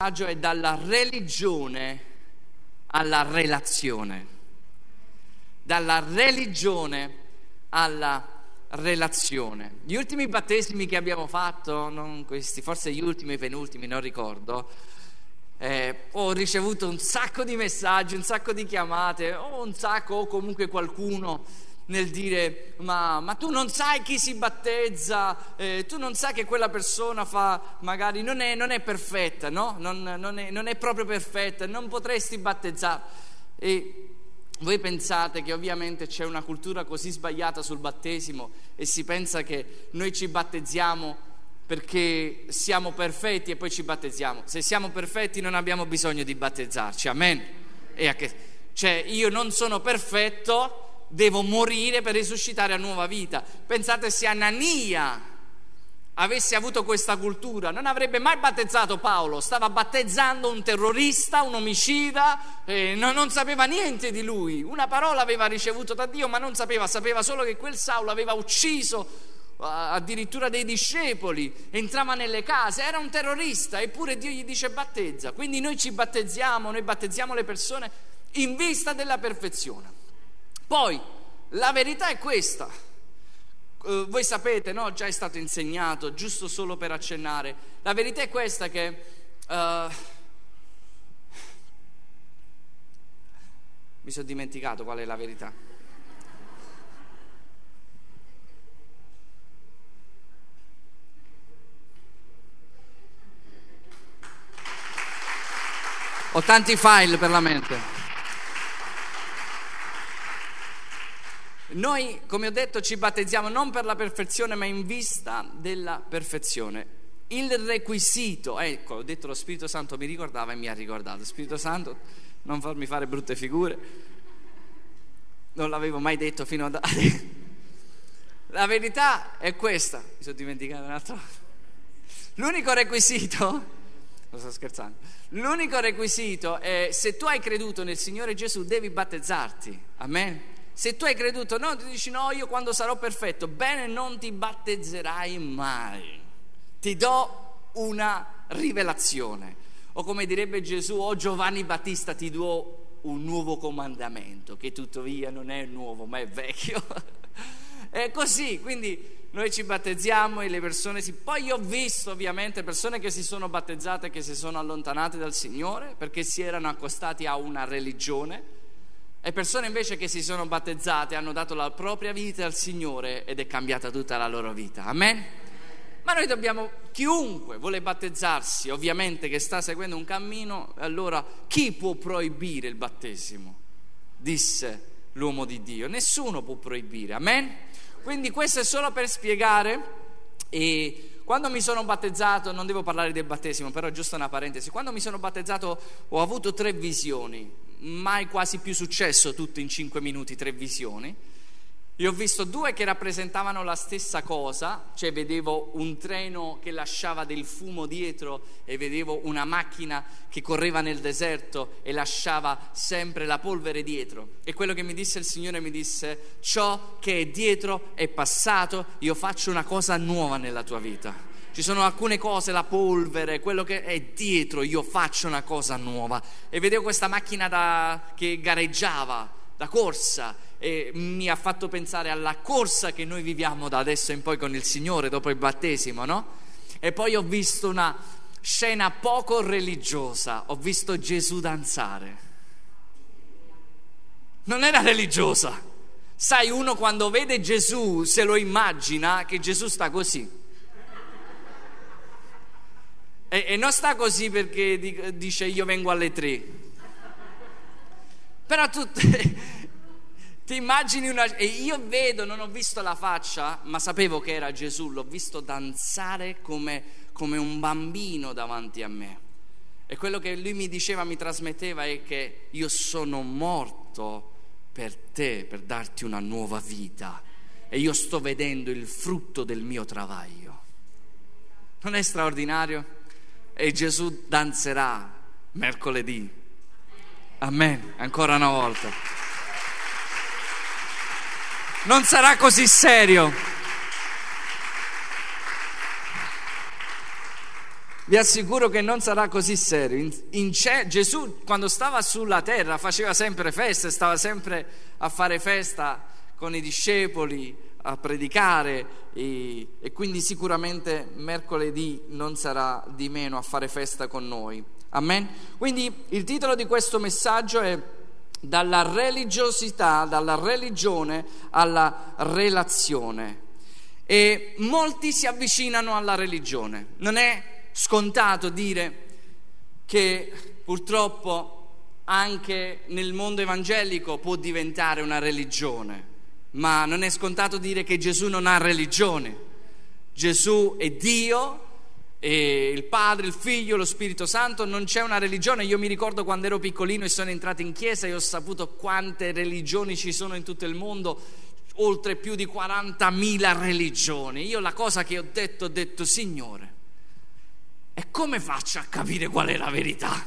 È dalla religione alla relazione, Gli ultimi battesimi che abbiamo fatto, non questi, forse gli ultimi, i penultimi, non ricordo, ho ricevuto un sacco di messaggi, un sacco di chiamate, o comunque qualcuno nel dire ma tu non sai chi si battezza, tu non sai che quella persona fa, magari non è perfetta, no? Non è proprio perfetta, non potresti battezzare. E voi pensate che ovviamente c'è una cultura così sbagliata sul battesimo e si pensa che noi ci battezziamo perché siamo perfetti e poi ci battezziamo. Se siamo perfetti non abbiamo bisogno di battezzarci, amen? Cioè io non sono perfetto, devo morire per risuscitare a nuova vita. Pensate se Anania avesse avuto questa cultura, non avrebbe mai battezzato Paolo, stava battezzando un terrorista, un omicida, non sapeva niente di lui, una parola aveva ricevuto da Dio ma non sapeva solo che quel Saulo aveva ucciso addirittura dei discepoli, entrava nelle case, era un terrorista, eppure Dio gli dice battezza. Quindi noi ci battezziamo, noi battezziamo le persone in vista della perfezione. Poi la verità è questa, voi sapete, no? Già è stato insegnato, giusto solo per accennare, la verità è questa che mi sono dimenticato qual è la verità. Ho tanti file per la mente. Noi, come ho detto, ci battezziamo non per la perfezione ma in vista della perfezione. Il requisito, ecco, ho detto lo Spirito Santo mi ricordava e mi ha ricordato. Spirito Santo, non farmi fare brutte figure, non l'avevo mai detto fino ad La verità è questa, mi sono dimenticato un altro. L'unico requisito, non sto scherzando, l'unico requisito è se tu hai creduto nel Signore Gesù devi battezzarti, amen? Se tu hai creduto, no, ti dici no, io quando sarò perfetto, bene, non ti battezzerai mai. Ti do una rivelazione. O come direbbe Gesù, Giovanni Battista, ti do un nuovo comandamento, che tuttavia non è nuovo, ma è vecchio. È così, quindi noi ci battezziamo e le persone Poi ho visto ovviamente persone che si sono battezzate, che si sono allontanate dal Signore, perché si erano accostati a una religione. E persone invece che si sono battezzate hanno dato la propria vita al Signore ed è cambiata tutta la loro vita, amen? Ma noi dobbiamo, chiunque vuole battezzarsi, ovviamente che sta seguendo un cammino, allora chi può proibire il battesimo? Disse l'uomo di Dio, nessuno può proibire, amen? Quindi questo è solo per spiegare. E quando mi sono battezzato, non devo parlare del battesimo, però giusto una parentesi, quando mi sono battezzato ho avuto 3 visioni, mai quasi più successo tutto in 5 minuti, 3 visioni, e ho visto 2 che rappresentavano la stessa cosa, cioè vedevo un treno che lasciava del fumo dietro e vedevo una macchina che correva nel deserto e lasciava sempre la polvere dietro, e quello che mi disse il Signore, mi disse: ciò che è dietro è passato, io faccio una cosa nuova nella tua vita. Ci sono alcune cose, la polvere, quello che è dietro, io faccio una cosa nuova. E vedevo questa macchina che gareggiava, da corsa, e mi ha fatto pensare alla corsa che noi viviamo da adesso in poi con il Signore, dopo il battesimo, no? E poi ho visto una scena poco religiosa, ho visto Gesù danzare. Non era religiosa. Sai, uno quando vede Gesù se lo immagina che Gesù sta così. E non sta così perché dice io vengo alle 3, però tu ti immagini e io vedo, non ho visto la faccia ma sapevo che era Gesù, l'ho visto danzare come un bambino davanti a me, e quello che lui mi diceva, mi trasmetteva, è che io sono morto per te, per darti una nuova vita, e io sto vedendo il frutto del mio travaglio. Non è straordinario? E Gesù danzerà mercoledì, amen, ancora una volta. Non sarà così serio. Vi assicuro che non sarà così serio. Gesù, quando stava sulla terra, faceva sempre feste, stava sempre a fare festa con i discepoli, a predicare, e quindi sicuramente mercoledì non sarà di meno a fare festa con noi. Amen? Quindi il titolo di questo messaggio è Dalla religiosità, dalla religione alla relazione. E molti si avvicinano alla religione. Non è scontato dire che purtroppo anche nel mondo evangelico può diventare una religione, ma non è scontato dire che Gesù non ha religione. Gesù è Dio, e il Padre, il Figlio, lo Spirito Santo, non c'è una religione. Io mi ricordo quando ero piccolino e sono entrato in chiesa e ho saputo quante religioni ci sono in tutto il mondo, oltre più di 40.000 religioni. Io la cosa che ho detto Signore, e come faccio a capire qual è la verità?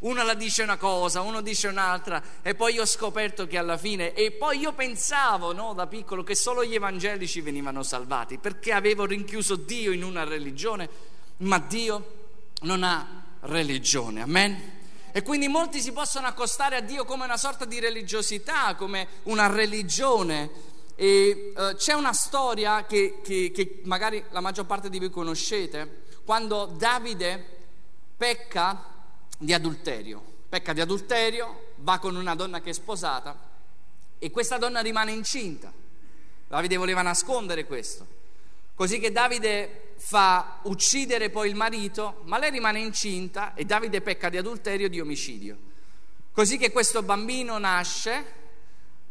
Uno la dice una cosa, uno dice un'altra, e poi io ho scoperto che alla fine, e poi io pensavo, no, da piccolo, che solo gli evangelici venivano salvati, perché avevo rinchiuso Dio in una religione, ma Dio non ha religione, amen? E quindi molti si possono accostare a Dio come una sorta di religiosità, come una religione. E c'è una storia che magari la maggior parte di voi conoscete, quando Davide pecca di adulterio, va con una donna che è sposata e questa donna rimane incinta. Davide voleva nascondere questo, così che Davide fa uccidere poi il marito, ma lei rimane incinta e Davide pecca di adulterio e di omicidio, così che questo bambino nasce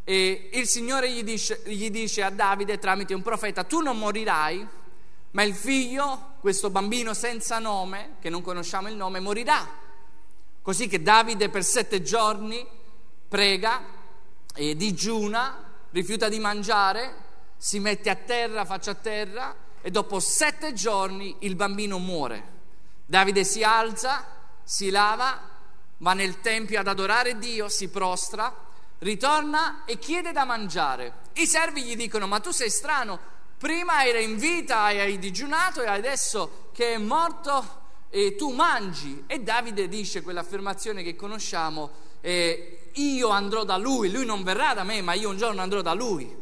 e il Signore gli dice a Davide tramite un profeta: tu non morirai, ma il figlio, questo bambino senza nome, che non conosciamo il nome, morirà. Così che Davide per 7 giorni prega e digiuna, rifiuta di mangiare, si mette a terra, faccia a terra, e dopo 7 giorni il bambino muore. Davide si alza, si lava, va nel tempio ad adorare Dio, si prostra, ritorna e chiede da mangiare. I servi gli dicono: ma tu sei strano, prima era in vita e hai digiunato, e adesso che è morto e tu mangi. E Davide dice quell'affermazione che conosciamo: io andrò da lui non verrà da me, ma io un giorno andrò da lui.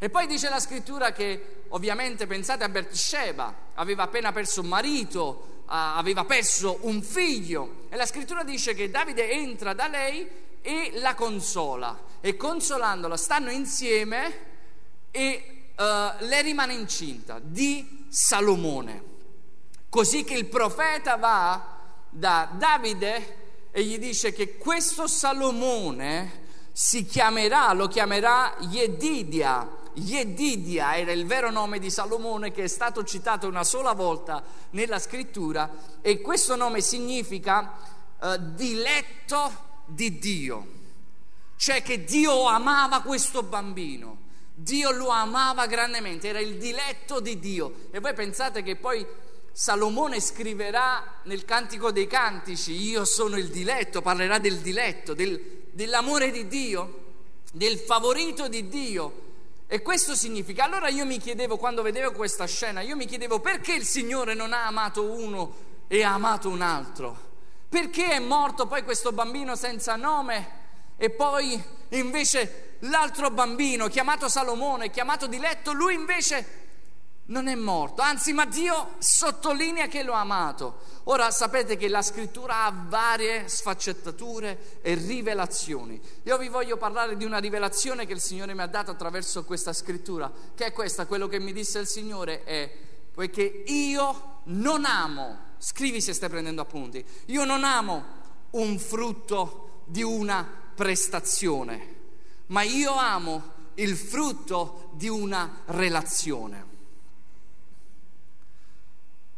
E poi dice la scrittura che, ovviamente, pensate a Betsheba, aveva appena perso un marito, aveva perso un figlio, e la scrittura dice che Davide entra da lei e la consola, e consolandola stanno insieme e lei rimane incinta di Salomone. Così che il profeta va da Davide e gli dice che questo Salomone lo chiamerà Jedidia. Jedidia era il vero nome di Salomone, che è stato citato una sola volta nella scrittura, e questo nome significa diletto di Dio, cioè che Dio amava questo bambino. Dio lo amava grandemente, era il diletto di Dio. E voi pensate che poi Salomone scriverà nel Cantico dei Cantici: io sono il diletto, parlerà del diletto, dell'amore di Dio, del favorito di Dio. E questo significa. Allora io mi chiedevo, quando vedevo questa scena, perché il Signore non ha amato uno e ha amato un altro? Perché è morto poi questo bambino senza nome e poi invece l'altro bambino, chiamato Salomone, chiamato diletto, lui invece non è morto, anzi, ma Dio sottolinea che lo ha amato. Ora sapete che la scrittura ha varie sfaccettature e rivelazioni. Io vi voglio parlare di una rivelazione che il Signore mi ha dato attraverso questa scrittura, che è questa. Quello che mi disse il Signore è: poiché io non amo, scrivi se stai prendendo appunti, io non amo un frutto di una prestazione, ma io amo il frutto di una relazione.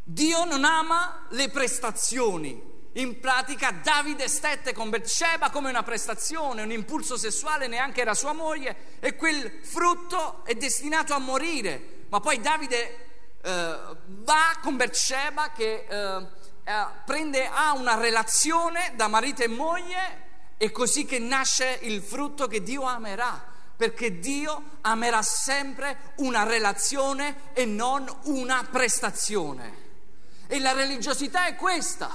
Dio non ama le prestazioni. In pratica Davide stette con Betsheba come una prestazione, un impulso sessuale, neanche era sua moglie, e quel frutto è destinato a morire. Ma poi Davide va con Betsheba, che ha una relazione da marito e moglie, è così che nasce il frutto che Dio amerà, perché Dio amerà sempre una relazione e non una prestazione. E la religiosità è questa,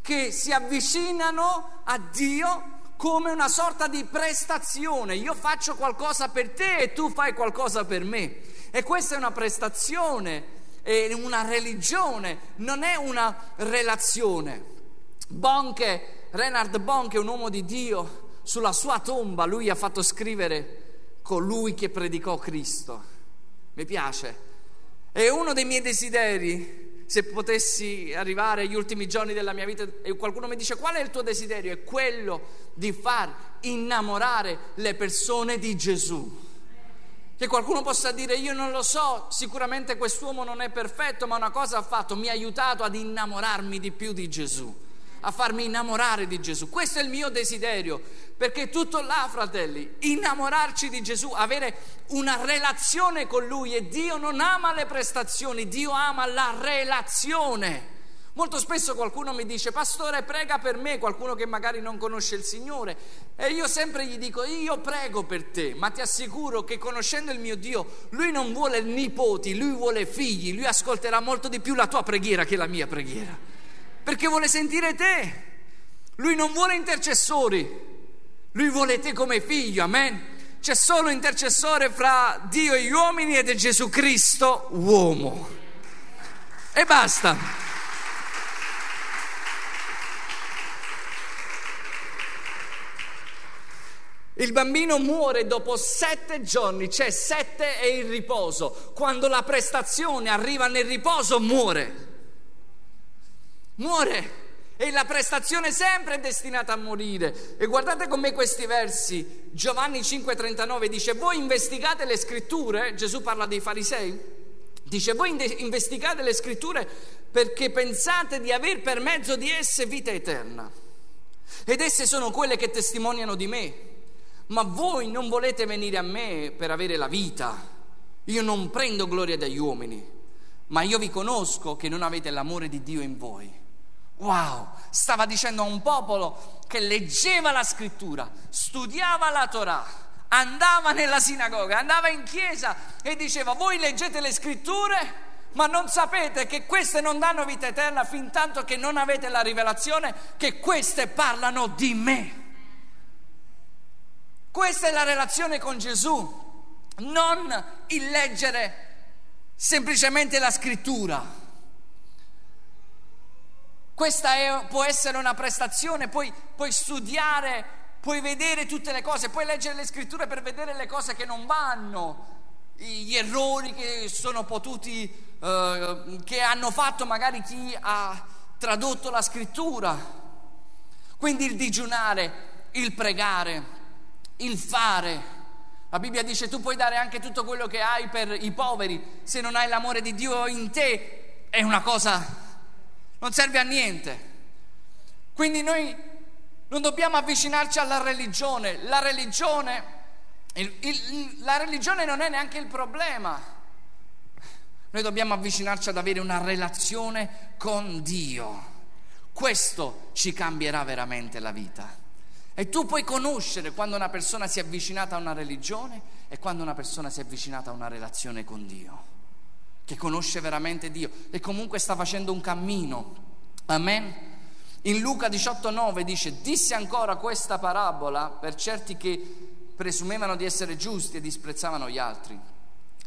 che si avvicinano a Dio come una sorta di prestazione. Io faccio qualcosa per te e tu fai qualcosa per me. E questa è una prestazione, è una religione, non è una relazione. Bonke, Reinhard Bonke, un uomo di Dio, sulla sua tomba lui ha fatto scrivere colui che predicò Cristo. Mi piace, è uno dei miei desideri. Se potessi arrivare agli ultimi giorni della mia vita e qualcuno mi dice qual è il tuo desiderio, è quello di far innamorare le persone di Gesù. Che qualcuno possa dire io non lo so, sicuramente quest'uomo non è perfetto, ma una cosa ha fatto, mi ha aiutato ad innamorarmi di più di Gesù, a farmi innamorare di Gesù. Questo è il mio desiderio, perché è tutto là, fratelli, innamorarci di Gesù, avere una relazione con Lui. E Dio non ama le prestazioni, Dio ama la relazione. Molto spesso qualcuno mi dice pastore prega per me, qualcuno che magari non conosce il Signore, e io sempre gli dico io prego per te, ma ti assicuro che conoscendo il mio Dio, Lui non vuole nipoti, Lui vuole figli. Lui ascolterà molto di più la tua preghiera che la mia preghiera, perché vuole sentire te. Lui non vuole intercessori, Lui vuole te come figlio, amen. C'è solo intercessore fra Dio e gli uomini ed è Gesù Cristo uomo. E basta. Il bambino muore dopo 7 giorni, cioè 7 è il riposo. Quando la prestazione arriva nel riposo muore. Muore. E la prestazione sempre è destinata a morire. E guardate con me questi versi. Giovanni 5,39 dice voi investigate le scritture, Gesù parla dei farisei, dice voi investigate le scritture perché pensate di aver per mezzo di esse vita eterna, ed esse sono quelle che testimoniano di me, ma voi non volete venire a me per avere la vita. Io non prendo gloria dagli uomini, ma io vi conosco che non avete l'amore di Dio in voi. Wow, stava dicendo a un popolo che leggeva la scrittura, studiava la Torah, andava nella sinagoga, andava in chiesa e diceva voi leggete le scritture ma non sapete che queste non danno vita eterna fin tanto che non avete la rivelazione che queste parlano di me. Questa è la relazione con Gesù, non il leggere semplicemente la scrittura. Questa può essere una prestazione, puoi studiare, puoi vedere tutte le cose, puoi leggere le scritture per vedere le cose che non vanno, gli errori che sono potuti, che hanno fatto magari chi ha tradotto la scrittura. Quindi il digiunare, il pregare, il fare. La Bibbia dice tu puoi dare anche tutto quello che hai per i poveri, se non hai l'amore di Dio in te è una cosa... non serve a niente. Quindi noi non dobbiamo avvicinarci alla religione. La religione non è neanche il problema. Noi dobbiamo avvicinarci ad avere una relazione con Dio. Questo ci cambierà veramente la vita. E tu puoi conoscere quando una persona si è avvicinata a una religione e quando una persona si è avvicinata a una relazione con Dio, che conosce veramente Dio e comunque sta facendo un cammino. Amen. In Luca 18,9 dice disse ancora questa parabola per certi che presumevano di essere giusti e disprezzavano gli altri.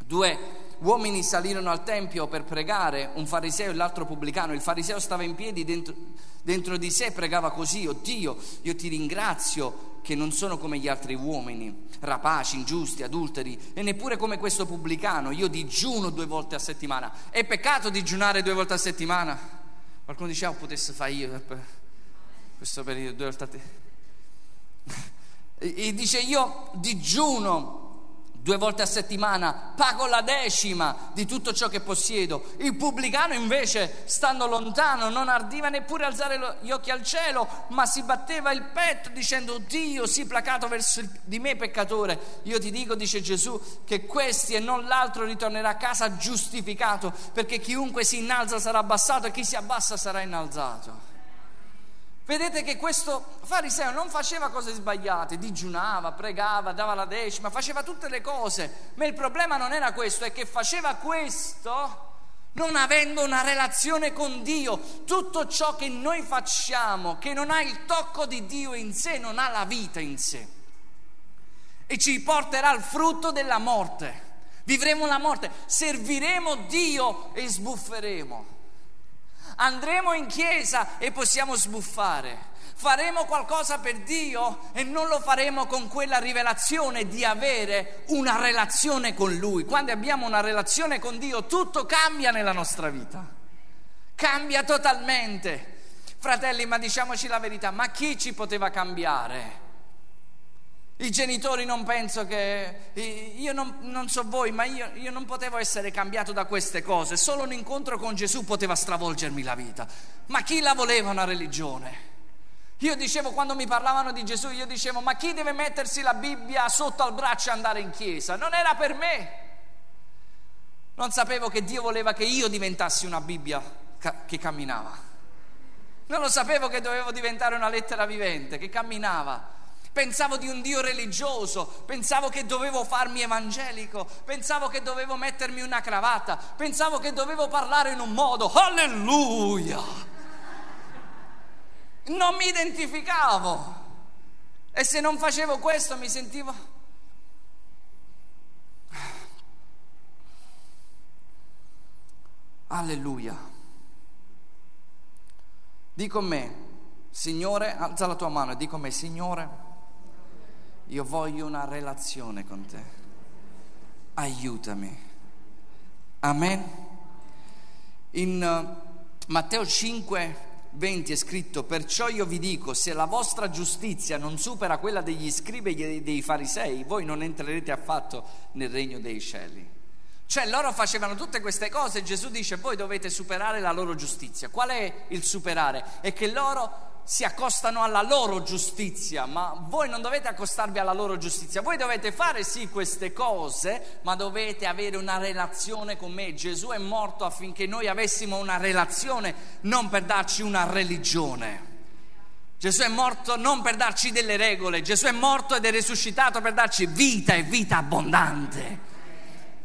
2 uomini salirono al tempio per pregare, un fariseo e l'altro pubblicano. Il fariseo stava in piedi dentro di sé, pregava così: oh Dio, io ti ringrazio che non sono come gli altri uomini, rapaci, ingiusti, adulteri, e neppure come questo pubblicano. Io digiuno 2 volte a settimana. È peccato digiunare 2 volte a settimana? Qualcuno diceva potesse fare io questo periodo 2 volte a settimana. E dice io digiuno 2 volte a settimana, pago la decima di tutto ciò che possiedo. Il pubblicano invece, stando lontano, non ardiva neppure alzare gli occhi al cielo, ma si batteva il petto dicendo: Dio, sii placato verso di me peccatore. Io ti dico, dice Gesù, che questi e non l'altro ritornerà a casa giustificato, perché chiunque si innalza sarà abbassato e chi si abbassa sarà innalzato. Vedete che questo fariseo non faceva cose sbagliate, digiunava, pregava, dava la decima, faceva tutte le cose, ma il problema non era questo, è che faceva questo non avendo una relazione con Dio. Tutto ciò che noi facciamo, che non ha il tocco di Dio in sé, non ha la vita in sé e ci porterà al frutto della morte. Vivremo la morte, serviremo Dio e sbufferemo. Andremo in chiesa e possiamo sbuffare. Faremo qualcosa per Dio e non lo faremo con quella rivelazione di avere una relazione con Lui. Quando abbiamo una relazione con Dio, tutto cambia nella nostra vita. Cambia totalmente. Fratelli, ma diciamoci la verità, ma chi ci poteva cambiare? I genitori, non penso che, io non so voi, ma io non potevo essere cambiato da queste cose. Solo un incontro con Gesù poteva stravolgermi la vita. Ma chi la voleva una religione? Io dicevo, quando mi parlavano di Gesù, io dicevo, ma chi deve mettersi la Bibbia sotto al braccio e andare in chiesa? Non era per me. Non sapevo che Dio voleva che io diventassi una Bibbia che camminava. Non lo sapevo che dovevo diventare una lettera vivente che camminava. Pensavo di un Dio religioso, pensavo che dovevo farmi evangelico, pensavo che dovevo mettermi una cravatta, pensavo che dovevo parlare in un modo, alleluia! Non mi identificavo e se non facevo questo mi sentivo... Alleluia! Dì con me, Signore, alza la tua mano e dì con me, Signore... Io voglio una relazione con te. Aiutami. Amen. In Matteo 5:20 è scritto: perciò io vi dico, se la vostra giustizia non supera quella degli scribi e dei farisei, voi non entrerete affatto nel regno dei cieli. Cioè, loro facevano tutte queste cose e Gesù dice: voi dovete superare la loro giustizia. Qual è il superare? È che loro si accostano alla loro giustizia, ma voi non dovete accostarvi alla loro giustizia. Voi dovete fare sì queste cose, ma dovete avere una relazione con me. Gesù è morto affinché noi avessimo una relazione, non per darci una religione. Gesù è morto non per darci delle regole. Gesù è morto ed è risuscitato per darci vita e vita abbondante.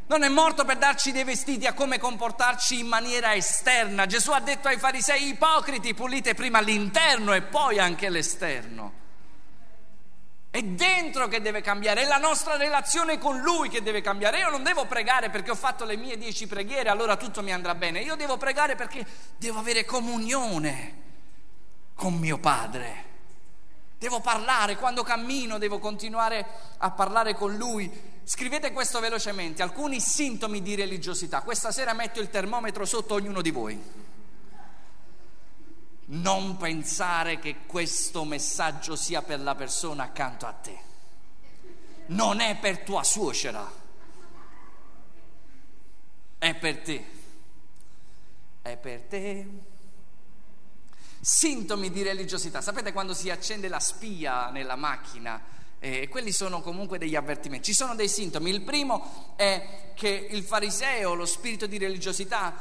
Non è morto per darci dei vestiti a come comportarci in maniera esterna. Gesù ha detto ai farisei ipocriti: pulite prima l'interno e poi anche l'esterno. È dentro che deve cambiare, è la nostra relazione con Lui che deve cambiare. Io non devo pregare perché ho fatto le mie 10 preghiere, allora tutto mi andrà bene. Io devo pregare perché devo avere comunione con mio Padre. Devo parlare, quando cammino devo continuare a parlare con Lui. Scrivete questo velocemente, alcuni sintomi di religiosità. Questa sera metto il termometro sotto ognuno di voi. Non pensare che questo messaggio sia per la persona accanto a te. Non è per tua suocera, è per te. È per te. Sintomi di religiosità. Sapete quando si accende la spia nella macchina? Quelli sono comunque degli avvertimenti. Ci sono dei sintomi. Il primo è che il fariseo, lo spirito di religiosità,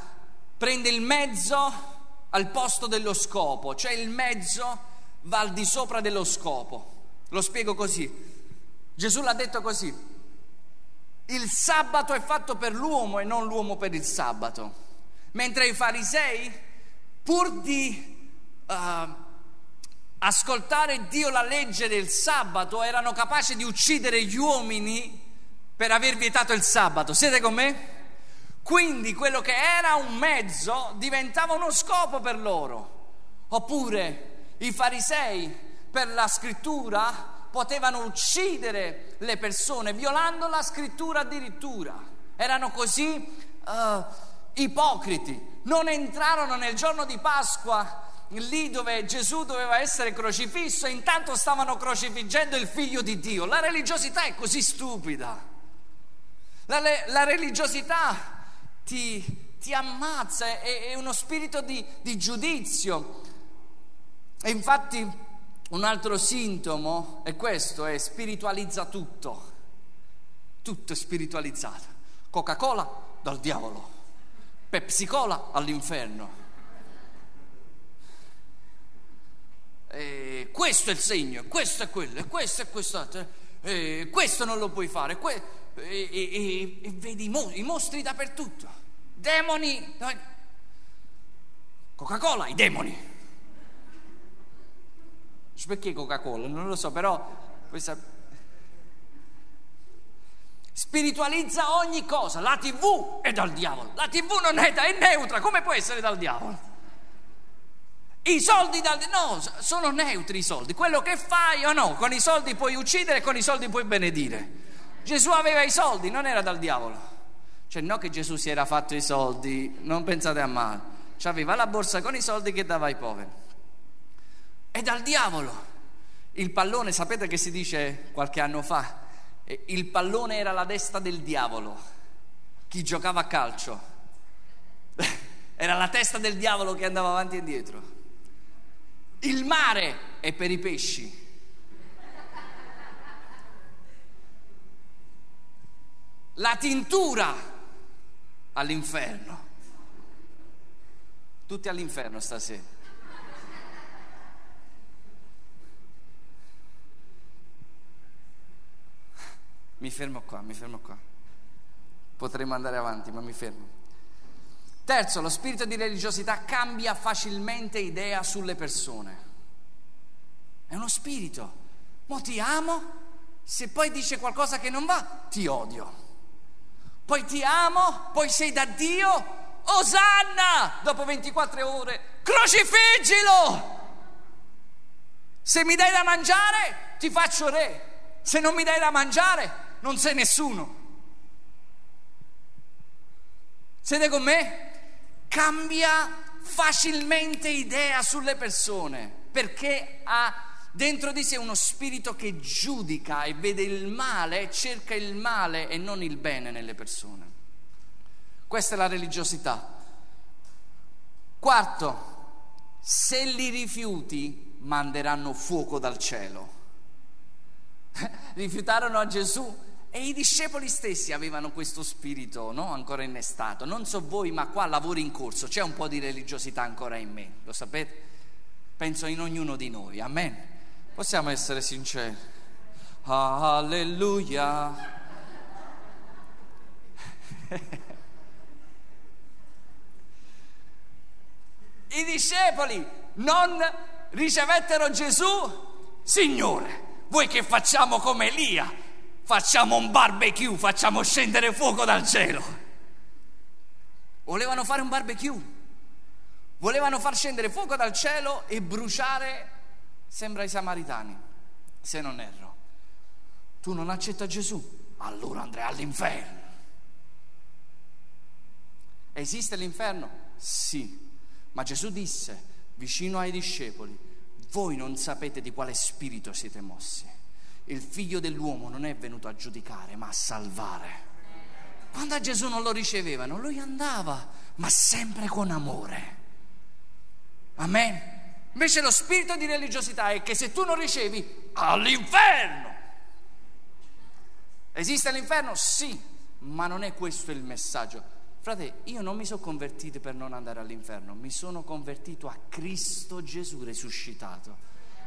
prende il mezzo al posto dello scopo, cioè il mezzo va al di sopra dello scopo. Lo spiego così. Gesù l'ha detto così: il sabato è fatto per l'uomo e non l'uomo per il sabato. Mentre i farisei, pur di ascoltare Dio, la legge del sabato, erano capaci di uccidere gli uomini per aver vietato il sabato. Siete con me? Quindi quello che era un mezzo diventava uno scopo per loro. Oppure i farisei, per la scrittura, potevano uccidere le persone violando la scrittura addirittura. Erano così ipocriti. Non entrarono nel giorno di Pasqua, lì dove Gesù doveva essere crocifisso, e intanto stavano crocifiggendo il figlio di Dio. La religiosità è così stupida. La religiosità ti ammazza, è uno spirito di giudizio. E infatti un altro sintomo è questo: è spiritualizza tutto. Tutto è spiritualizzato. Coca-Cola dal diavolo, Pepsi-Cola all'inferno. Questo è il segno, questo è quello, e questo è quest'altro, questo non lo puoi fare, e vedi i mostri dappertutto. demoni, Coca-Cola, i demoni. Perché Coca-Cola? Non lo so, però questa... spiritualizza ogni cosa. La TV è dal diavolo, la TV non è, è neutra, come può essere dal diavolo? I soldi dal diavolo, no, sono neutri i soldi, quello che fai o no, con i soldi puoi uccidere, con i soldi puoi benedire. Gesù aveva i soldi, non era dal diavolo, cioè no che Gesù si era fatto i soldi, non pensate a male, c'aveva la borsa con i soldi che dava ai poveri. È dal diavolo. Il pallone, sapete che si dice qualche anno fa? Il pallone era la testa del diavolo. Chi giocava a calcio era la testa del diavolo che andava avanti e indietro. Il mare è per i pesci. La tintura all'inferno. Tutti all'inferno stasera. Mi fermo qua. Potremmo andare avanti, ma mi fermo. Terzo, lo spirito di religiosità cambia facilmente idea sulle persone. È uno spirito. Mo ti amo, se poi dice qualcosa che non va, ti odio. Poi ti amo, poi sei da Dio. Osanna! Dopo 24 ore, crocifiggilo! Se mi dai da mangiare, ti faccio re. Se non mi dai da mangiare, non sei nessuno. Siete con me? Cambia facilmente idea sulle persone perché ha dentro di sé uno spirito che giudica e vede il male, cerca il male e non il bene nelle persone. Questa è la religiosità. Quarto, se li rifiuti, manderanno fuoco dal cielo. Rifiutarono a Gesù. E i discepoli stessi avevano questo spirito, no? Ancora innestato. Non so voi, ma qua lavoro in corso, c'è un po' di religiosità ancora in me, lo sapete? Penso in ognuno di noi, amen? Possiamo essere sinceri. Alleluia. I discepoli non ricevettero Gesù. Signore, vuoi che facciamo come Elia? Facciamo un barbecue, facciamo scendere fuoco dal cielo. Volevano fare un barbecue, volevano far scendere fuoco dal cielo e bruciare, sembra, i samaritani, se non erro. Tu non accetti Gesù, allora andrai all'inferno. Esiste l'inferno? Sì, ma Gesù disse vicino ai discepoli: voi non sapete di quale spirito siete mossi. Il figlio dell'uomo non è venuto a giudicare ma a salvare. Quando a Gesù non lo ricevevano, lui andava, ma sempre con amore. Amen. Invece lo spirito di religiosità è che se tu non ricevi, all'inferno. Esiste l'inferno? Sì, ma non è questo il messaggio. Frate, io non mi sono convertito per non andare all'inferno, mi sono convertito a Cristo Gesù risuscitato.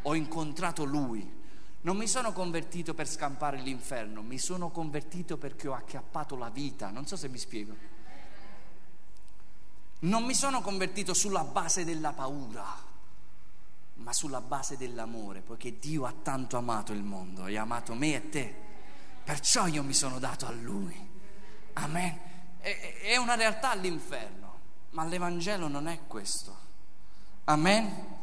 Ho incontrato Lui. Non mi sono convertito per scampare l'inferno, mi sono convertito perché ho acchiappato la vita, non so se mi spiego. Non mi sono convertito sulla base della paura, ma sulla base dell'amore, poiché Dio ha tanto amato il mondo e ha amato me e te, perciò io mi sono dato a Lui. Amen. È una realtà l'inferno, ma l'Evangelo non è questo. Amen.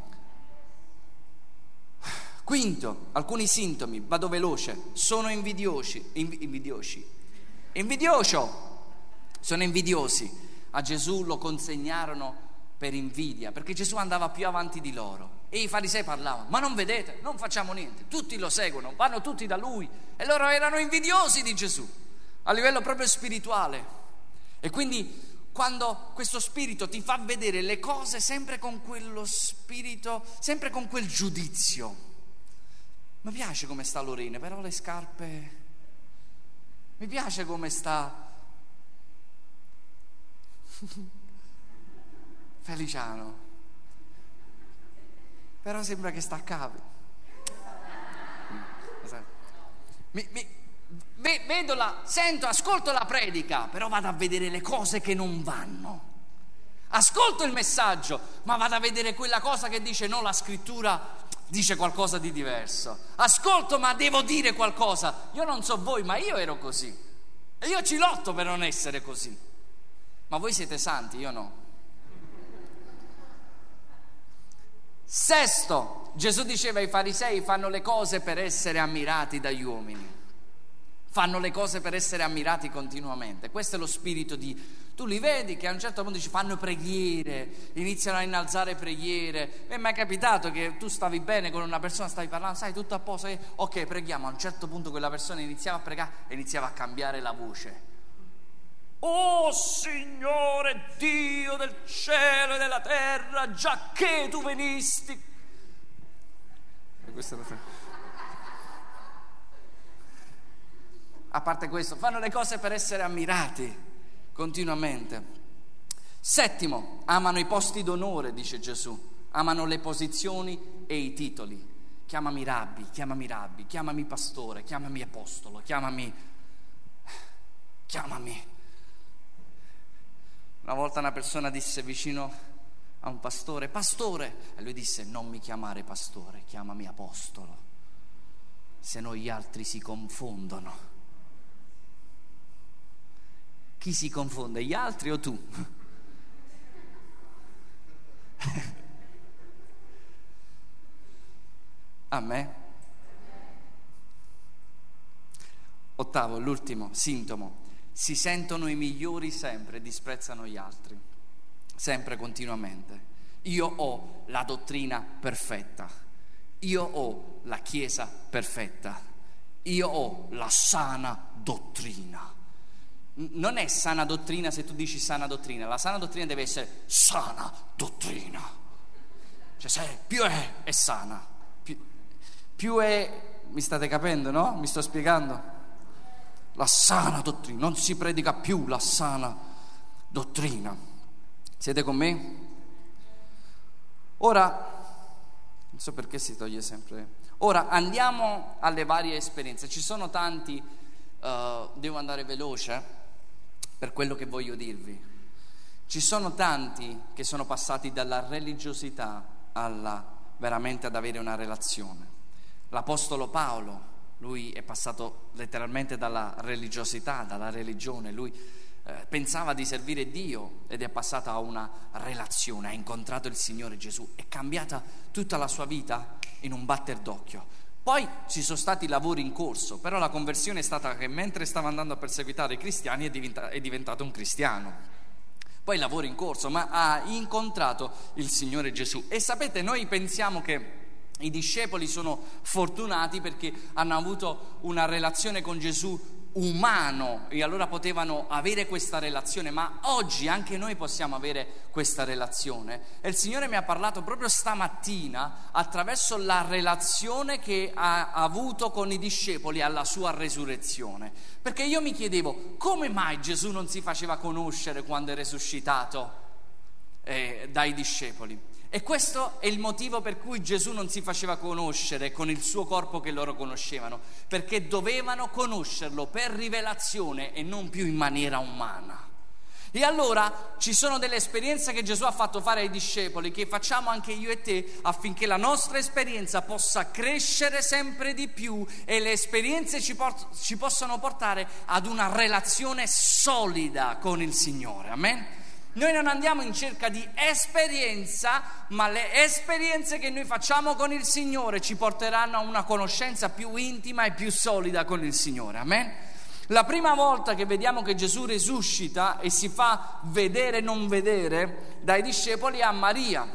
Quinto, alcuni sintomi, vado veloce, sono invidiosi. A Gesù lo consegnarono per invidia, perché Gesù andava più avanti di loro e i farisei parlavano: ma non vedete, non facciamo niente, tutti lo seguono, vanno tutti da lui. E loro erano invidiosi di Gesù a livello proprio spirituale. E quindi quando questo spirito ti fa vedere le cose sempre con quello spirito, sempre con quel giudizio. Mi piace come sta Lorena, però le scarpe... mi piace come sta Feliciano, però sembra che sta a capo. vedo sento, ascolto la predica, però vado a vedere le cose che non vanno. Ascolto il messaggio, ma vado a vedere quella cosa che dice no, la scrittura dice qualcosa di diverso. Ascolto, ma devo dire qualcosa. Io non so voi, ma io ero così. E io ci lotto per non essere così. Ma voi siete santi, io no. Sesto, Gesù diceva ai farisei fanno le cose per essere ammirati dagli uomini. Fanno le cose per essere ammirati continuamente. Questo è lo spirito di... Tu li vedi che a un certo punto ci fanno preghiere, iniziano a innalzare preghiere. Mi è mai capitato che tu stavi bene con una persona, stavi parlando, sai, tutto a posto, ok, preghiamo. A un certo punto quella persona iniziava a pregare e iniziava a cambiare la voce. Oh Signore Dio del cielo e della terra, giacché tu venisti. E questa è la... A parte questo, fanno le cose per essere ammirati continuamente. Settimo, amano i posti d'onore, dice Gesù, amano le posizioni e i titoli. Chiamami rabbi, chiamami rabbi, chiamami pastore, chiamami apostolo, chiamami. Una volta una persona disse vicino a un pastore, pastore, e lui disse non mi chiamare pastore, chiamami apostolo, se no gli altri si confondono. Chi si confonde, gli altri o tu? A me? Ottavo, l'ultimo sintomo, si sentono i migliori sempre, disprezzano gli altri, sempre, continuamente. Io ho la dottrina perfetta, io ho la chiesa perfetta, io ho la sana dottrina. Non è sana dottrina se tu dici sana dottrina, la sana dottrina deve essere sana dottrina, cioè se più è sana, più è, mi state capendo, no? Mi sto spiegando? La sana dottrina, non si predica più la sana dottrina. Siete con me? Ora non so perché si toglie sempre. Ora andiamo alle varie esperienze, ci sono tanti. Devo andare veloce per quello che voglio dirvi. Ci sono tanti che sono passati dalla religiosità veramente ad avere una relazione. L'apostolo Paolo, lui è passato letteralmente dalla religiosità, dalla religione, lui pensava di servire Dio ed è passato a una relazione, ha incontrato il Signore Gesù, è cambiata tutta la sua vita in un batter d'occhio. Poi ci sono stati lavori in corso, però la conversione è stata che mentre stava andando a perseguitare i cristiani è diventato un cristiano. Poi lavori in corso, ma ha incontrato il Signore Gesù. E sapete, noi pensiamo che i discepoli sono fortunati perché hanno avuto una relazione con Gesù umano e allora potevano avere questa relazione, ma oggi anche noi possiamo avere questa relazione. E il Signore mi ha parlato proprio stamattina attraverso la relazione che ha avuto con i discepoli alla sua resurrezione, perché io mi chiedevo come mai Gesù non si faceva conoscere quando è risuscitato dai discepoli. E questo è il motivo per cui Gesù non si faceva conoscere con il suo corpo che loro conoscevano, perché dovevano conoscerlo per rivelazione e non più in maniera umana. E allora ci sono delle esperienze che Gesù ha fatto fare ai discepoli, che facciamo anche io e te, affinché la nostra esperienza possa crescere sempre di più e le esperienze ci possano portare ad una relazione solida con il Signore. Amen? Noi non andiamo in cerca di esperienza, ma le esperienze che noi facciamo con il Signore ci porteranno a una conoscenza più intima e più solida con il Signore. Amen? La prima volta che vediamo che Gesù risuscita e si fa vedere non vedere dai discepoli a Maria.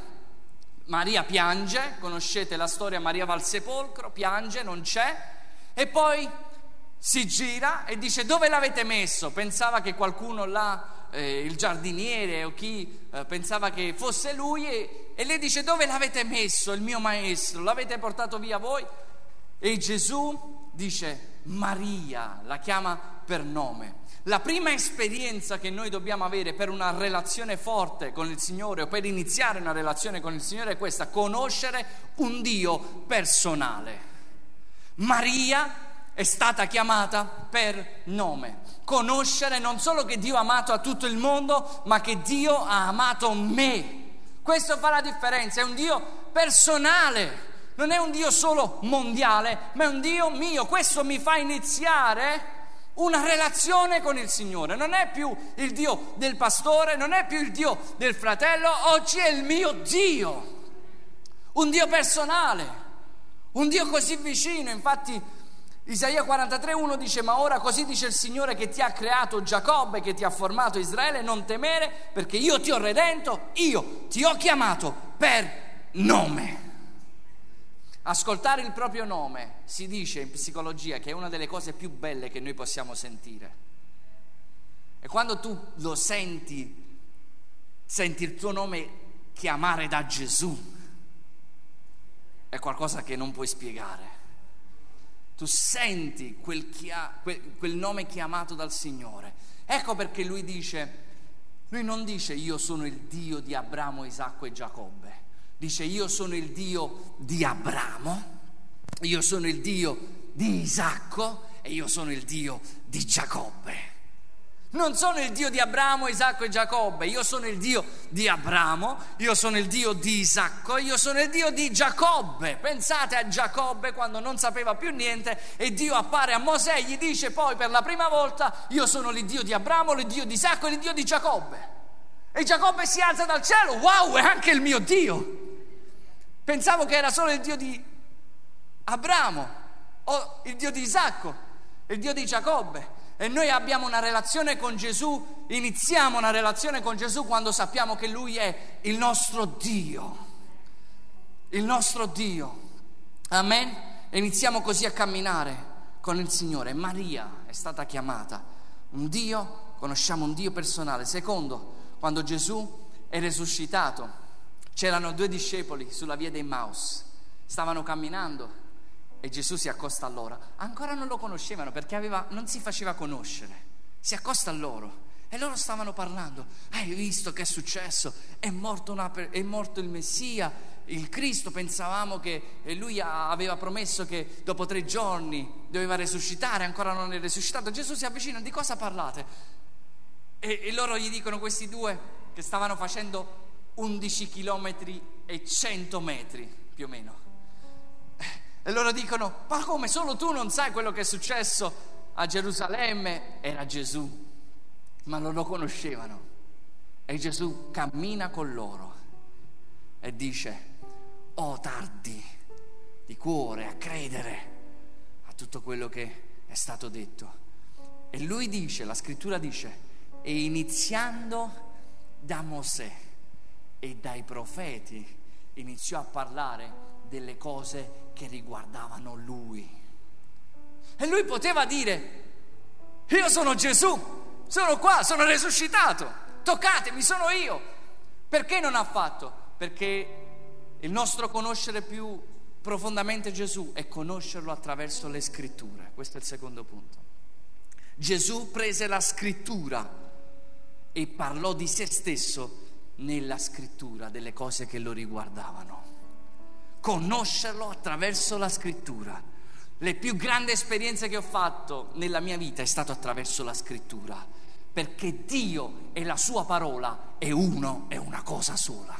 Maria piange, conoscete la storia, Maria va al sepolcro, piange, non c'è, e poi si gira e dice dove l'avete messo? Pensava che qualcuno l'ha... il giardiniere o chi pensava che fosse lui, e lei dice dove l'avete messo il mio maestro? L'avete portato via voi? E Gesù dice Maria, la chiama per nome. La prima esperienza che noi dobbiamo avere per una relazione forte con il Signore o per iniziare una relazione con il Signore è questa: conoscere un Dio personale. Maria è stata chiamata per nome. Conoscere non solo che Dio ha amato a tutto il mondo, ma che Dio ha amato me. Questo fa la differenza, è un Dio personale, non è un Dio solo mondiale, ma è un Dio mio. Questo mi fa iniziare una relazione con il Signore. Non è più il Dio del pastore, non è più il Dio del fratello, oggi è il mio Dio, un Dio personale, un Dio così vicino. Infatti Isaia 43,1 dice: ma ora così dice il Signore che ti ha creato Giacobbe, che ti ha formato Israele, non temere perché io ti ho redento, io ti ho chiamato per nome. Ascoltare il proprio nome, si dice in psicologia, che è una delle cose più belle che noi possiamo sentire. E quando tu lo senti, senti il tuo nome chiamare da Gesù, è qualcosa che non puoi spiegare. Tu senti quel nome chiamato dal Signore. Ecco perché lui non dice io sono il Dio di Abramo, Isacco e Giacobbe, dice io sono il Dio di Abramo, io sono il Dio di Isacco e io sono il Dio di Giacobbe. Non sono il Dio di Abramo, Isacco e Giacobbe, io sono il Dio di Abramo, io sono il Dio di Isacco, io sono il Dio di Giacobbe. Pensate a Giacobbe quando non sapeva più niente e Dio appare a Mosè e gli dice poi per la prima volta io sono il Dio di Abramo, il Dio di Isacco e il Dio di Giacobbe. E Giacobbe si alza dal cielo, wow, è anche il mio Dio. Pensavo che era solo il Dio di Abramo o il Dio di Isacco, il Dio di Giacobbe. E noi abbiamo una relazione con Gesù, iniziamo una relazione con Gesù quando sappiamo che Lui è il nostro Dio, il nostro Dio. Amen? E iniziamo così a camminare con il Signore. Maria è stata chiamata un Dio, conosciamo un Dio personale. Secondo, quando Gesù è risuscitato, c'erano due discepoli sulla via di Emmaus, stavano camminando e Gesù si accosta a loro. Ancora non lo conoscevano perché non si faceva conoscere. Si accosta a loro e loro stavano parlando: hai visto che è successo? È morto il Messia, il Cristo. Pensavamo che lui aveva promesso che dopo 3 giorni doveva resuscitare, ancora non è resuscitato. Gesù si avvicina: di cosa parlate? E loro gli dicono, questi due che stavano facendo 11 chilometri e 100 metri più o meno. E loro dicono: ma come, solo tu non sai quello che è successo a Gerusalemme? Era Gesù, ma non lo conoscevano. E Gesù cammina con loro e dice: oh tardi di cuore a credere a tutto quello che è stato detto. E lui dice, la scrittura dice: e iniziando da Mosè e dai profeti iniziò a parlare delle cose che riguardavano lui. E lui poteva dire: io sono Gesù, sono qua, sono risuscitato, toccatemi, sono io. Perché non ha fatto? Perché il nostro conoscere più profondamente Gesù è conoscerlo attraverso le scritture. Questo è il secondo punto. Gesù prese la scrittura e parlò di se stesso nella scrittura, delle cose che lo riguardavano. Conoscerlo attraverso la scrittura. Le più grandi esperienze che ho fatto nella mia vita è stato attraverso la scrittura, perché Dio e la sua parola è uno, è una cosa sola.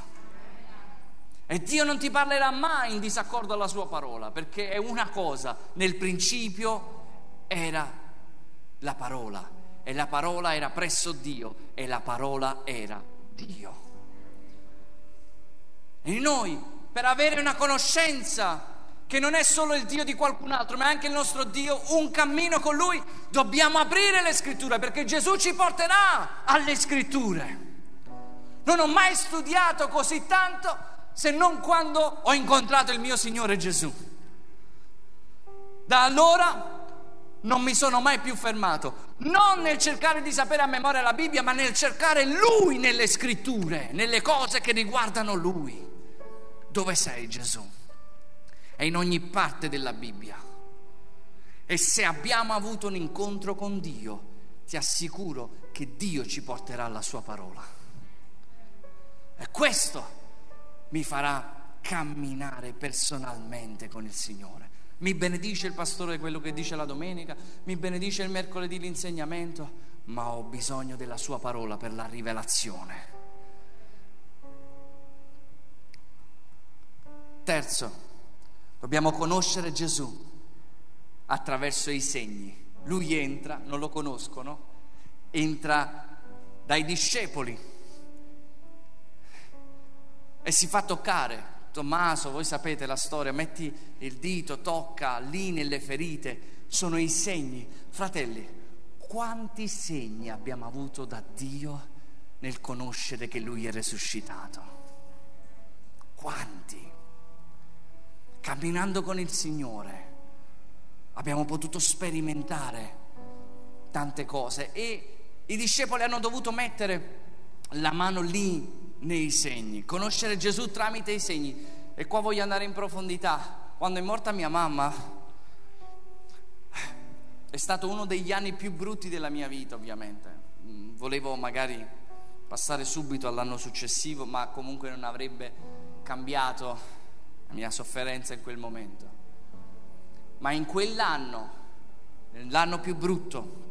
E Dio non ti parlerà mai in disaccordo alla sua parola, perché è una cosa. Nel principio era la parola e la parola era presso Dio e la parola era Dio. E noi, per avere una conoscenza che non è solo il Dio di qualcun altro ma anche il nostro Dio, un cammino con Lui, dobbiamo aprire le scritture, perché Gesù ci porterà alle scritture. Non ho mai studiato così tanto se non quando ho incontrato il mio Signore Gesù. Da allora non mi sono mai più fermato, non nel cercare di sapere a memoria la Bibbia, ma nel cercare Lui nelle scritture, nelle cose che riguardano Lui. Dove sei Gesù? È in ogni parte della Bibbia. E se abbiamo avuto un incontro con Dio, ti assicuro che Dio ci porterà alla sua parola. E questo mi farà camminare personalmente con il Signore. Mi benedice il pastore quello che dice la domenica, mi benedice il mercoledì l'insegnamento, ma ho bisogno della sua parola per la rivelazione. Terzo, dobbiamo conoscere Gesù attraverso i segni. Lui entra, non lo conoscono, entra dai discepoli e si fa toccare. Tommaso, voi sapete la storia, metti il dito, tocca lì nelle ferite, sono i segni. Fratelli, quanti segni abbiamo avuto da Dio nel conoscere che Lui è risuscitato? Quanti? Camminando con il Signore abbiamo potuto sperimentare tante cose, e i discepoli hanno dovuto mettere la mano lì nei segni, conoscere Gesù tramite i segni. E qua voglio andare in profondità. Quando è morta mia mamma è stato uno degli anni più brutti della mia vita, ovviamente volevo magari passare subito all'anno successivo, ma comunque non avrebbe cambiato la mia sofferenza in quel momento. Ma in quell'anno, l'anno più brutto,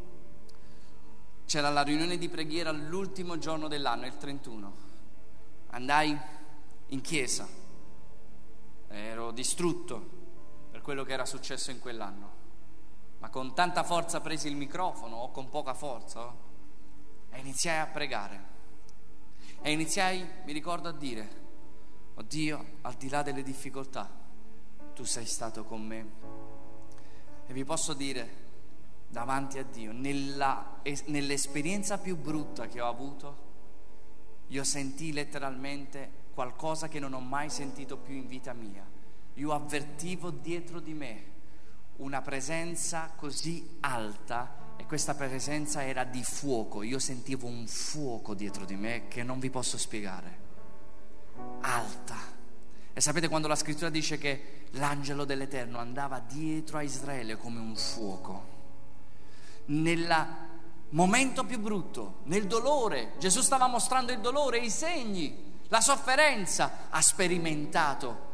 c'era la riunione di preghiera l'ultimo giorno dell'anno, il 31. Andai in chiesa, ero distrutto per quello che era successo in quell'anno, ma con tanta forza presi il microfono, o con poca forza, e iniziai a pregare. E iniziai, mi ricordo, a dire: oh Dio, al di là delle difficoltà, Tu sei stato con me. E vi posso dire, davanti a Dio, nell'esperienza più brutta che ho avuto, io sentii letteralmente qualcosa che non ho mai sentito più in vita mia. Io avvertivo dietro di me una presenza così alta, e questa presenza era di fuoco. Io sentivo un fuoco dietro di me che non vi posso spiegare, alta. E sapete, quando la scrittura dice che l'angelo dell'Eterno andava dietro a Israele come un fuoco, nel momento più brutto, nel dolore, Gesù stava mostrando il dolore, i segni, la sofferenza, ha sperimentato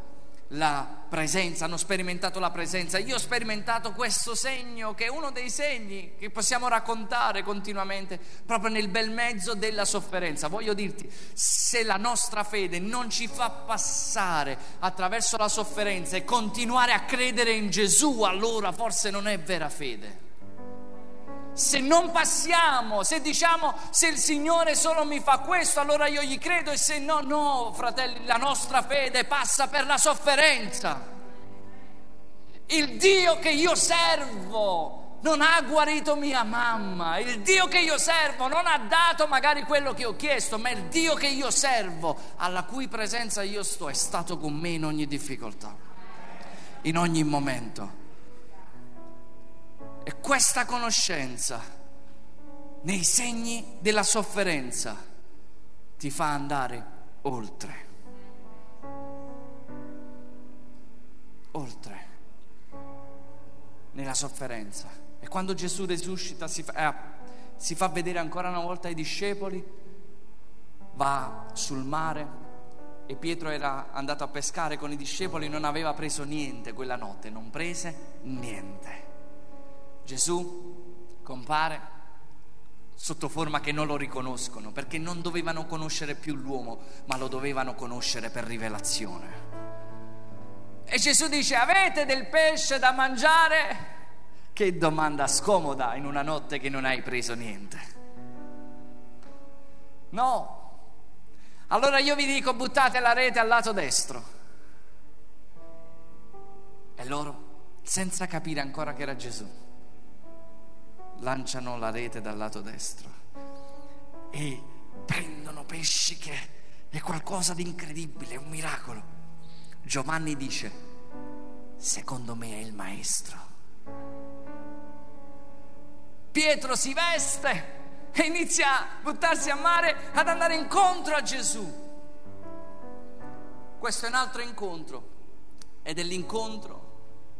la presenza, hanno sperimentato la presenza. Io ho sperimentato questo segno, che è uno dei segni che possiamo raccontare continuamente, proprio nel bel mezzo della sofferenza. Voglio dirti, se la nostra fede non ci fa passare attraverso la sofferenza e continuare a credere in Gesù, allora forse non è vera fede. Se non passiamo, se diciamo: se il Signore solo mi fa questo, allora io gli credo, e se no, no, fratelli, la nostra fede passa per la sofferenza. Il Dio che io servo non ha guarito mia mamma, il Dio che io servo non ha dato magari quello che ho chiesto, ma il Dio che io servo, alla cui presenza io sto, è stato con me in ogni difficoltà, in ogni momento. E questa conoscenza nei segni della sofferenza ti fa andare oltre, oltre nella sofferenza. E quando Gesù risuscita, si fa vedere ancora una volta ai discepoli, va sul mare, e Pietro era andato a pescare con i discepoli, non aveva preso niente quella notte, non prese niente. Gesù compare sotto forma che non lo riconoscono, perché non dovevano conoscere più l'uomo, ma lo dovevano conoscere per rivelazione. E Gesù dice: avete del pesce da mangiare? Che domanda scomoda in una notte che non hai preso niente. No, allora io vi dico, buttate la rete al lato destro. E loro, senza capire ancora che era Gesù, lanciano la rete dal lato destro e prendono pesci, che è qualcosa di incredibile, è un miracolo. Giovanni dice: secondo me è il maestro. Pietro si veste e inizia a buttarsi a mare, ad andare incontro a Gesù. Questo è un altro incontro, ed è l'incontro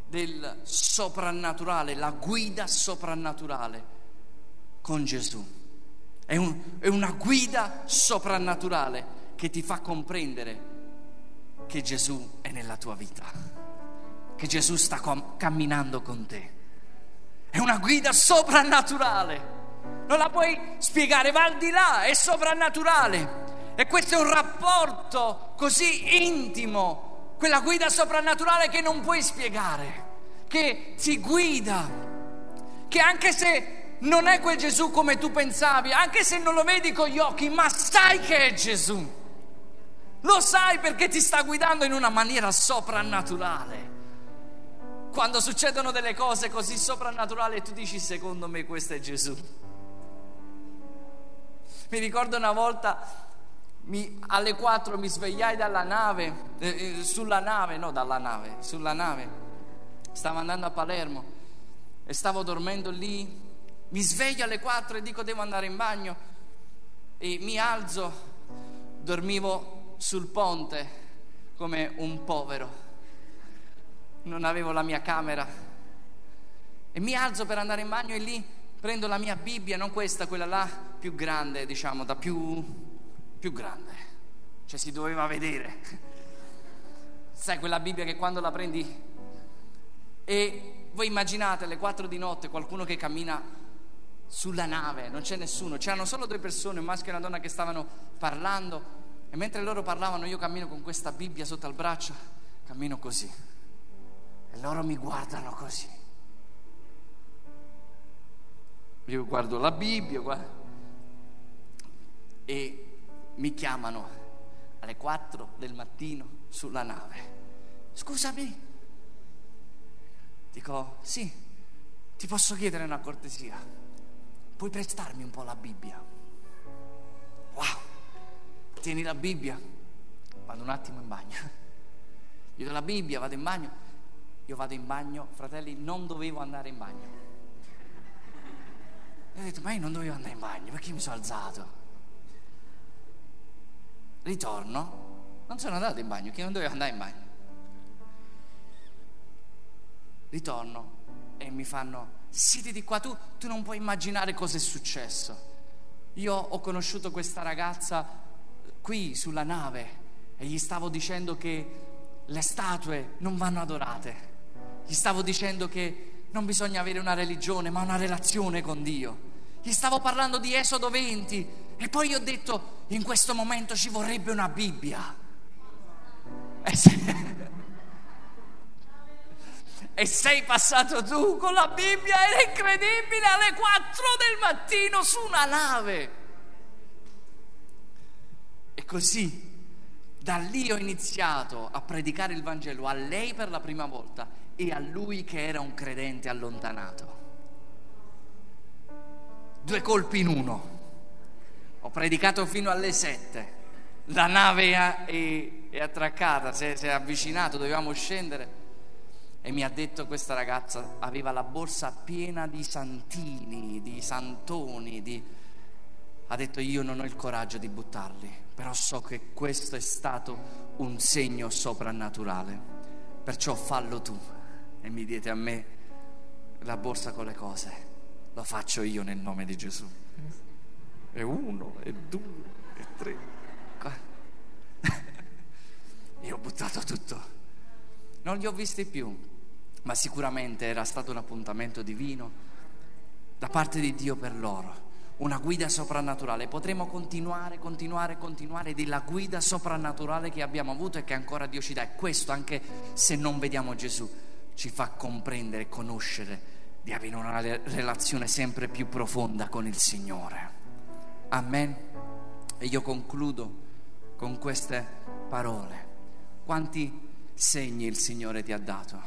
del soprannaturale, la guida soprannaturale con Gesù. È una guida soprannaturale che ti fa comprendere che Gesù è nella tua vita, che Gesù sta camminando con te. È una guida soprannaturale, non la puoi spiegare, va al di là, è soprannaturale. E questo è un rapporto così intimo, quella guida soprannaturale che non puoi spiegare, che ti guida, che anche se non è quel Gesù come tu pensavi, anche se non lo vedi con gli occhi, ma sai che è Gesù, lo sai perché ti sta guidando in una maniera soprannaturale. Quando succedono delle cose così soprannaturali tu dici: secondo me questo è Gesù. Mi ricordo una volta, alle 4 mi svegliai sulla nave, stavo andando a Palermo e stavo dormendo lì. Mi sveglio alle 4 e dico: devo andare in bagno, e mi alzo. Dormivo sul ponte come un povero, non avevo la mia camera, e mi alzo per andare in bagno e lì prendo la mia Bibbia, non questa, quella là più grande, diciamo, da più grande, cioè si doveva vedere, sai, quella Bibbia che quando la prendi, e voi immaginate alle 4 di notte qualcuno che cammina sulla nave, non c'è nessuno, c'erano solo 2 persone, un maschio e una donna, che stavano parlando, e mentre loro parlavano io cammino con questa Bibbia sotto al braccio, cammino così, e loro mi guardano così, io guardo la Bibbia e mi chiamano alle 4 del mattino sulla nave. Scusami, dico: sì, ti posso chiedere una cortesia, puoi prestarmi un po' la Bibbia? Wow, tieni la Bibbia, vado un attimo in bagno, gli do la Bibbia, vado in bagno. Io vado in bagno, fratelli, non dovevo andare in bagno. Io ho detto: ma io non dovevo andare in bagno, perché mi sono alzato? Ritorno, non sono andato in bagno, che non dovevo andare in bagno. Ritorno e mi fanno: siediti qua, tu non puoi immaginare cosa è successo. Io ho conosciuto questa ragazza qui sulla nave e gli stavo dicendo che le statue non vanno adorate, gli stavo dicendo che non bisogna avere una religione ma una relazione con Dio, gli stavo parlando di Esodo 20. E poi io ho detto: in questo momento ci vorrebbe una Bibbia. E sei passato tu con la Bibbia, era incredibile, alle 4 del mattino su una nave. E così da lì ho iniziato a predicare il Vangelo a lei per la prima volta e a lui che era un credente allontanato. 2 colpi in uno. Ho predicato fino alle 7, la nave è attraccata, si è avvicinato, dovevamo scendere, e mi ha detto: questa ragazza aveva la borsa piena di santini, di santoni, ha detto: io non ho il coraggio di buttarli, però so che questo è stato un segno soprannaturale, perciò fallo tu. E mi diede a me la borsa con le cose: lo faccio io nel nome di Gesù. E 1, e 2, e 3. Io ho buttato tutto, non li ho visti più, ma sicuramente era stato un appuntamento divino da parte di Dio per loro, una guida soprannaturale. Potremo continuare della guida soprannaturale che abbiamo avuto e che ancora Dio ci dà, e questo, anche se non vediamo Gesù, ci fa comprendere e conoscere di avere una relazione sempre più profonda con il Signore. Amen. E io concludo con queste parole: quanti segni il Signore ti ha dato,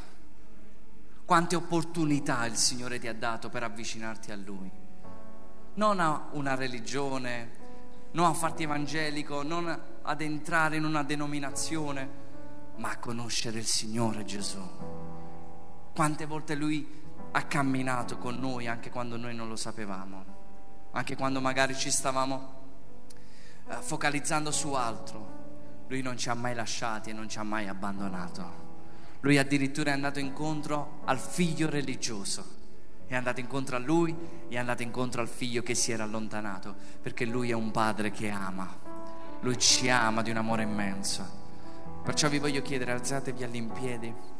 quante opportunità il Signore ti ha dato per avvicinarti a Lui, non a una religione, non a farti evangelico, non ad entrare in una denominazione, ma a conoscere il Signore Gesù. Quante volte Lui ha camminato con noi anche quando noi non lo sapevamo, anche quando magari ci stavamo focalizzando su altro. Lui non ci ha mai lasciati e non ci ha mai abbandonato. Lui addirittura è andato incontro al figlio religioso, è andato incontro a lui, è andato incontro al figlio che si era allontanato, perché lui è un padre che ama, lui ci ama di un amore immenso. Perciò vi voglio chiedere: alzatevi all'impiedi.